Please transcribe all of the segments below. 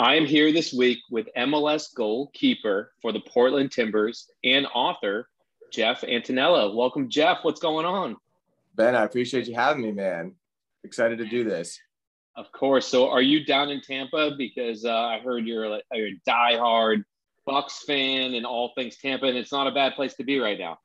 I am here this week with MLS goalkeeper for the Portland Timbers and author, Jeff Antonella. Welcome, Jeff. What's going on? Ben, I appreciate you having me, man. Excited to do this. Of course. So are you down in Tampa? Because I heard you're a diehard Bucks fan and all things Tampa, and it's not a bad place to be right now.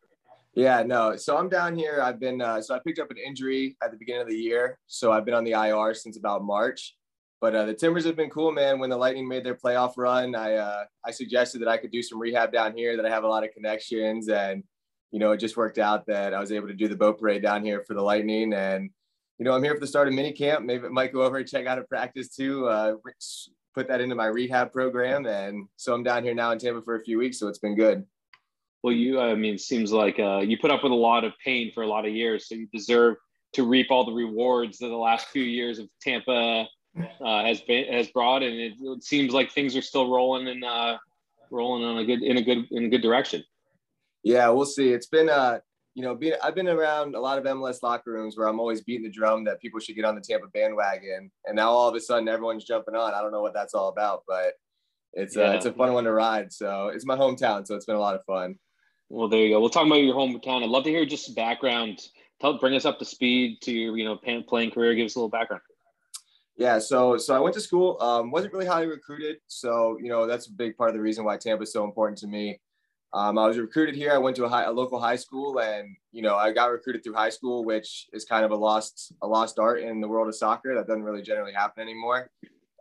Yeah, no. So I'm down here. I've been I picked up an injury at the beginning of the year. So I've been on the IR since about March. But the Timbers have been cool, man. When the Lightning made their playoff run, I suggested that I could do some rehab down here, that I have a lot of connections. And, you know, it just worked out that I was able to do the boat parade down here for the Lightning. And, you know, I'm here for the start of mini camp. Maybe I might go over and check out a practice too, put that into my rehab program. And so I'm down here now in Tampa for a few weeks. So it's been good. Well, it seems like you put up with a lot of pain for a lot of years. So you deserve to reap all the rewards that the last few years of Tampa has brought, and it seems like things are still rolling and rolling in a good direction. Yeah, we'll see. It's been I've been around a lot of MLS locker rooms where I'm always beating the drum that people should get on the Tampa bandwagon, and now all of a sudden everyone's jumping on. I don't know what that's all about, but it's a fun one to ride. So it's my hometown, so it's been a lot of fun. Well, there you go. We'll talk about your hometown. I'd love to hear just background. Bring us up to speed to your playing career. Give us a little background. Yeah, so I went to school, wasn't really highly recruited. So, that's a big part of the reason why Tampa is so important to me. I was recruited here. I went to a local high school, and, I got recruited through high school, which is kind of a lost art in the world of soccer. That doesn't really generally happen anymore.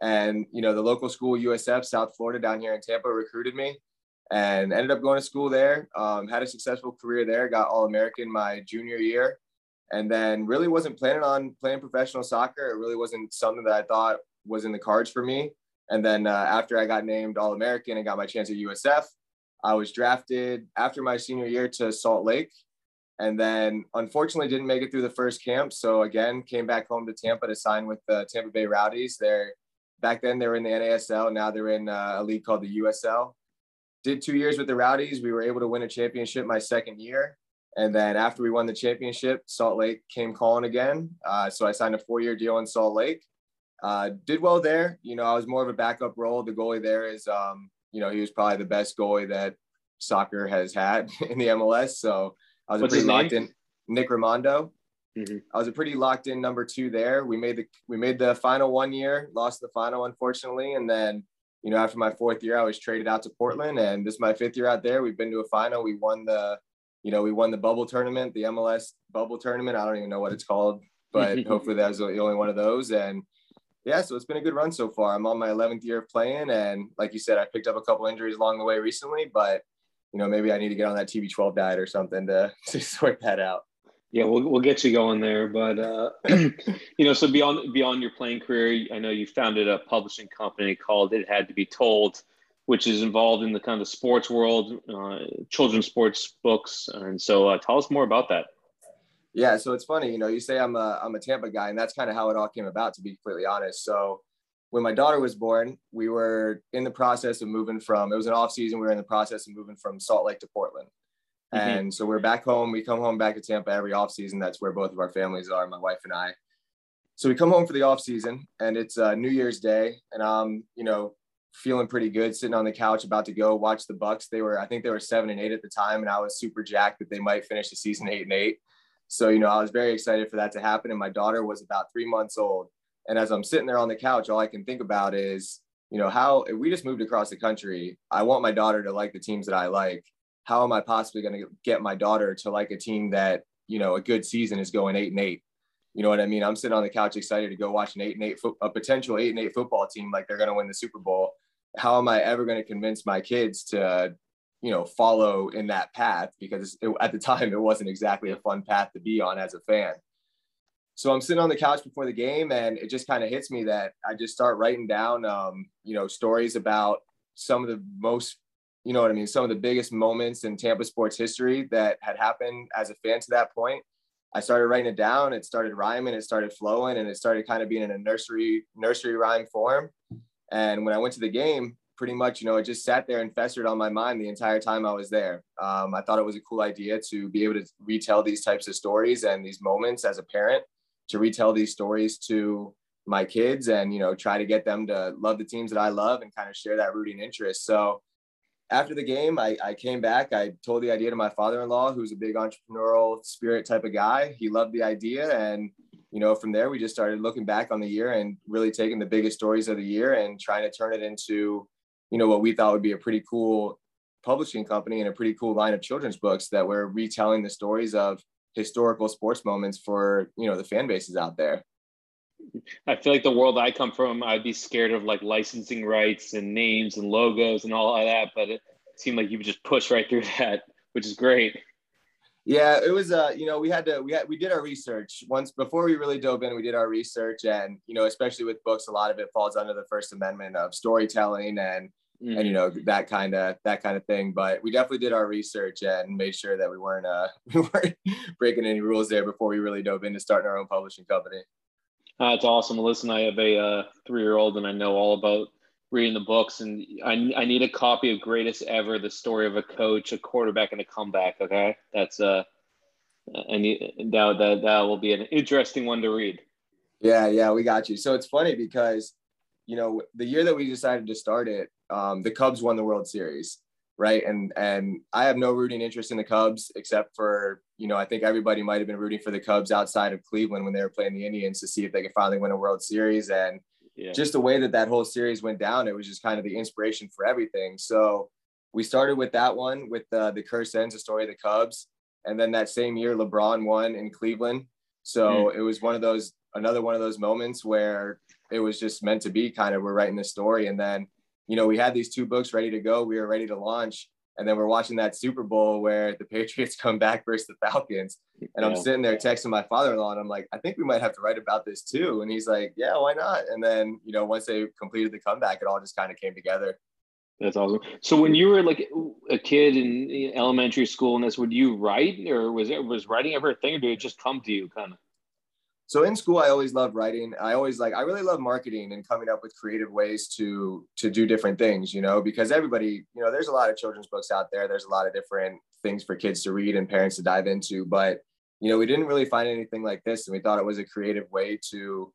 And, the local school, USF, South Florida, down here in Tampa, recruited me and ended up going to school there, had a successful career there, got All-American my junior year. And then really wasn't planning on playing professional soccer. It really wasn't something that I thought was in the cards for me. And then after I got named All-American and got my chance at USF, I was drafted after my senior year to Salt Lake. And then unfortunately didn't make it through the first camp. So again, came back home to Tampa to sign with the Tampa Bay Rowdies. Back then they were in the NASL. Now they're in a league called the USL. Did 2 years with the Rowdies. We were able to win a championship my second year. And then after we won the championship, Salt Lake came calling again. So I signed a 4-year deal in Salt Lake. Did well there. I was more of a backup role. The goalie there is, he was probably the best goalie that soccer has had in the MLS. So I was Nick Ramondo. Mm-hmm. I was a pretty locked in number two there. We made the final 1 year, lost the final, unfortunately. And then, after my fourth year, I was traded out to Portland. And this is my fifth year out there. We've been to a final. We won the bubble tournament, the MLS bubble tournament. I don't even know what it's called, but hopefully that was the only one of those. And yeah, so it's been a good run so far. I'm on my 11th year of playing. And like you said, I picked up a couple injuries along the way recently, but maybe I need to get on that TB12 diet or something to sort that out. Yeah, we'll get you going there. But, so beyond your playing career, I know you founded a publishing company called It Had to Be Told, which is involved in the kind of sports world, children's sports books. And so tell us more about that. Yeah, so it's funny, you say I'm a Tampa guy, and that's kind of how it all came about, to be completely honest. So when my daughter was born, we were in the process of moving from, it was an off season, we were in the process of moving from Salt Lake to Portland. Mm-hmm. And so we're back home, we come home back to Tampa every off season. That's where both of our families are, my wife and I. So we come home for the off season, and it's New Year's Day, and I'm, feeling pretty good, sitting on the couch, about to go watch the Bucks. I think they were 7-8 at the time, and I was super jacked that they might finish the season 8-8. So, I was very excited for that to happen. And my daughter was about 3 months old. And as I'm sitting there on the couch, all I can think about is, how if we just moved across the country, I want my daughter to like the teams that I like. How am I possibly going to get my daughter to like a team that, a good season is going 8-8? You know what I mean? I'm sitting on the couch excited to go watch an 8-8, a potential 8-8 football team, like they're going to win the Super Bowl. How am I ever going to convince my kids to, follow in that path? Because at the time, it wasn't exactly a fun path to be on as a fan. So I'm sitting on the couch before the game, and it just kind of hits me that I just start writing down, stories about some of the most, some of the biggest moments in Tampa sports history that had happened as a fan to that point. I started writing it down. It started rhyming. It started flowing, and it started kind of being in a nursery rhyme form. And when I went to the game, pretty much, it just sat there and festered on my mind the entire time I was there. I thought it was a cool idea to be able to retell these types of stories and these moments as a parent, to retell these stories to my kids and, you know, try to get them to love the teams that I love and kind of share that rooting interest. So after the game, I came back, I told the idea to my father-in-law, who's a big entrepreneurial spirit type of guy. He loved the idea. And, you know, from there, we just started looking back on the year and really taking the biggest stories of the year and trying to turn it into, you know, what we thought would be a pretty cool publishing company and a pretty cool line of children's books that we're retelling the stories of historical sports moments for, you know, the fan bases out there. I feel like the world I come from, I'd be scared of like licensing rights and names and logos and all of that, but it seemed like you would just push right through that, which is great. Yeah, it was, you know, we did our research once before we really dove in. We did our research and, you know, especially with books, a lot of it falls under the First Amendment of storytelling and, and, you know, that kind of thing. But we definitely did our research and made sure that we weren't breaking any rules there before we really dove into starting our own publishing company. That's awesome. Listen, I have a 3-year-old and I know all about reading the books, and I need a copy of Greatest Ever, the story of a coach, a quarterback, and a comeback. Okay. That's that will be an interesting one to read. Yeah. We got you. So it's funny because, you know, the year that we decided to start it, the Cubs won the World Series. Right. And I have no rooting interest in the Cubs except for, you know, I think everybody might have been rooting for the Cubs outside of Cleveland when they were playing the Indians to see if they could finally win a World Series. And just the way that whole series went down, it was just kind of the inspiration for everything. So we started with that one, with The Curse Ends, the story of the Cubs. And then that same year, LeBron won in Cleveland. So it was another one of those moments where it was just meant to be. Kind of, we're writing this story. And then, you know, we had these 2 books ready to go. We were ready to launch. And then we're watching that Super Bowl where the Patriots come back versus the Falcons. And I'm sitting there texting my father-in-law and I'm like, I think we might have to write about this too. And he's like, yeah, why not? And then, you know, once they completed the comeback, it all just kind of came together. That's awesome. So when you were like a kid in elementary school and this, would you write, or was writing ever a thing, or did it just come to you kind of? So in school, I always loved writing. I really love marketing and coming up with creative ways to do different things, you know, because everybody, you know, there's a lot of children's books out there. There's a lot of different things for kids to read and parents to dive into. But, you know, we didn't really find anything like this. And we thought it was a creative way to,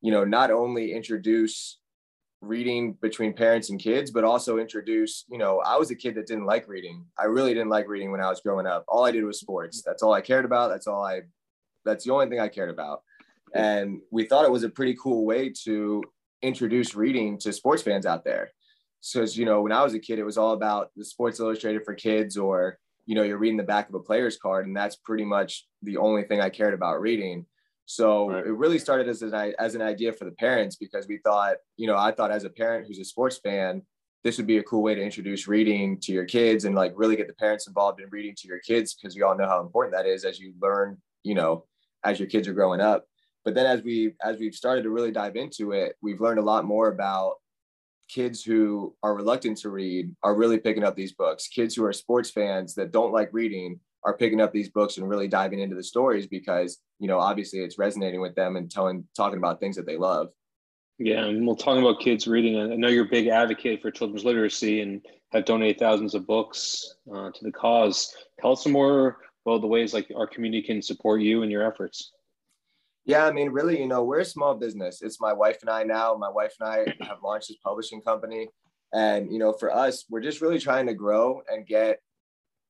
you know, not only introduce reading between parents and kids, but also introduce, you know, I was a kid that didn't like reading. I really didn't like reading when I was growing up. All I did was sports. That's all I cared about. That's the only thing I cared about. And we thought it was a pretty cool way to introduce reading to sports fans out there. So, as you know, when I was a kid, it was all about the Sports Illustrated for kids, or, you know, you're reading the back of a player's card. And that's pretty much the only thing I cared about reading. So It really started as an idea for the parents, because we thought, you know, I thought as a parent who's a sports fan, this would be a cool way to introduce reading to your kids and like really get the parents involved in reading to your kids, because we all know how important that is as you learn, you know, as your kids are growing up. But then as we've started to really dive into it, we've learned a lot more about kids who are reluctant to read are really picking up these books. Kids who are sports fans that don't like reading are picking up these books and really diving into the stories because, you know, obviously it's resonating with them and talking about things that they love. Yeah, and we'll talk about kids reading. I know you're a big advocate for children's literacy and have donated thousands of books to the cause. Tell us some more about the ways like our community can support you and your efforts. Yeah, I mean, really, you know, we're a small business. It's my wife and I now. My wife and I have launched this publishing company. And, you know, for us, we're just really trying to grow and get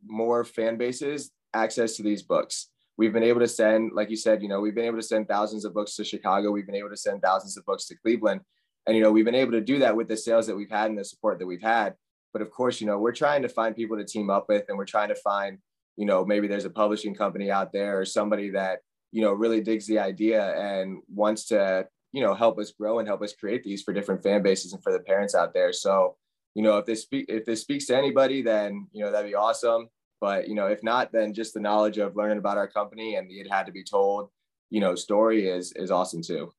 more fan bases access to these books. We've been able to send, like you said, you know, we've been able to send thousands of books to Chicago. We've been able to send thousands of books to Cleveland. And, you know, we've been able to do that with the sales that we've had and the support that we've had. But of course, you know, we're trying to find people to team up with, and we're trying to find, you know, maybe there's a publishing company out there or somebody that, you know, really digs the idea and wants to, you know, help us grow and help us create these for different fan bases and for the parents out there. So, you know, if this speaks to anybody, then, you know, that'd be awesome. But, you know, if not, then just the knowledge of learning about our company and the It Had to Be Told, you know, story is awesome too.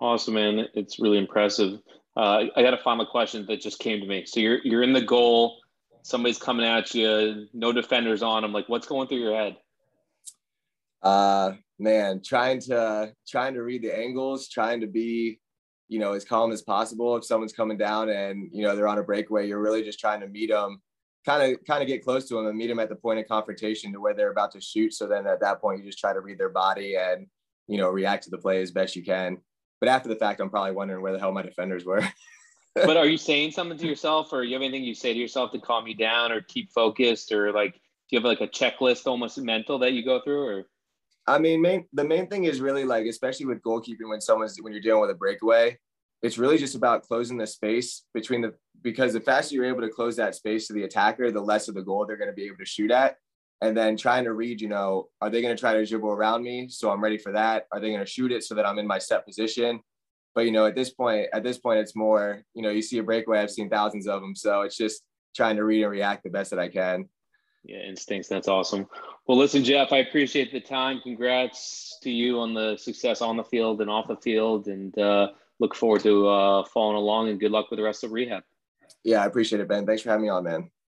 Awesome, man. It's really impressive. I got a final question that just came to me. So you're in the goal, somebody's coming at you, no defenders on them. Like, what's going through your head? Man, trying to read the angles, trying to be, you know, as calm as possible. If someone's coming down and, you know, they're on a breakaway, you're really just trying to meet them, kind of get close to them and meet them at the point of confrontation to where they're about to shoot. So then at that point, you just try to read their body and, you know, react to the play as best you can. But after the fact, I'm probably wondering where the hell my defenders were. But are you saying something to yourself, or you have anything you say to yourself to calm you down or keep focused, or like, do you have like a checklist almost mental that you go through? Or I mean, the main thing is really like, especially with goalkeeping, when you're dealing with a breakaway, it's really just about closing the space because the faster you're able to close that space to the attacker, the less of the goal they're going to be able to shoot at. And then trying to read, are they going to try to dribble around me? So I'm ready for that. Are they going to shoot it so that I'm in my set position? But, at this point, it's more, you see a breakaway, I've seen thousands of them. So it's just trying to read and react the best that I can. Yeah, instincts. That's awesome. Well, listen, Jeff, I appreciate the time. Congrats to you on the success on the field and off the field, and look forward to following along, and good luck with the rest of rehab. Yeah, I appreciate it, Ben. Thanks for having me on, man.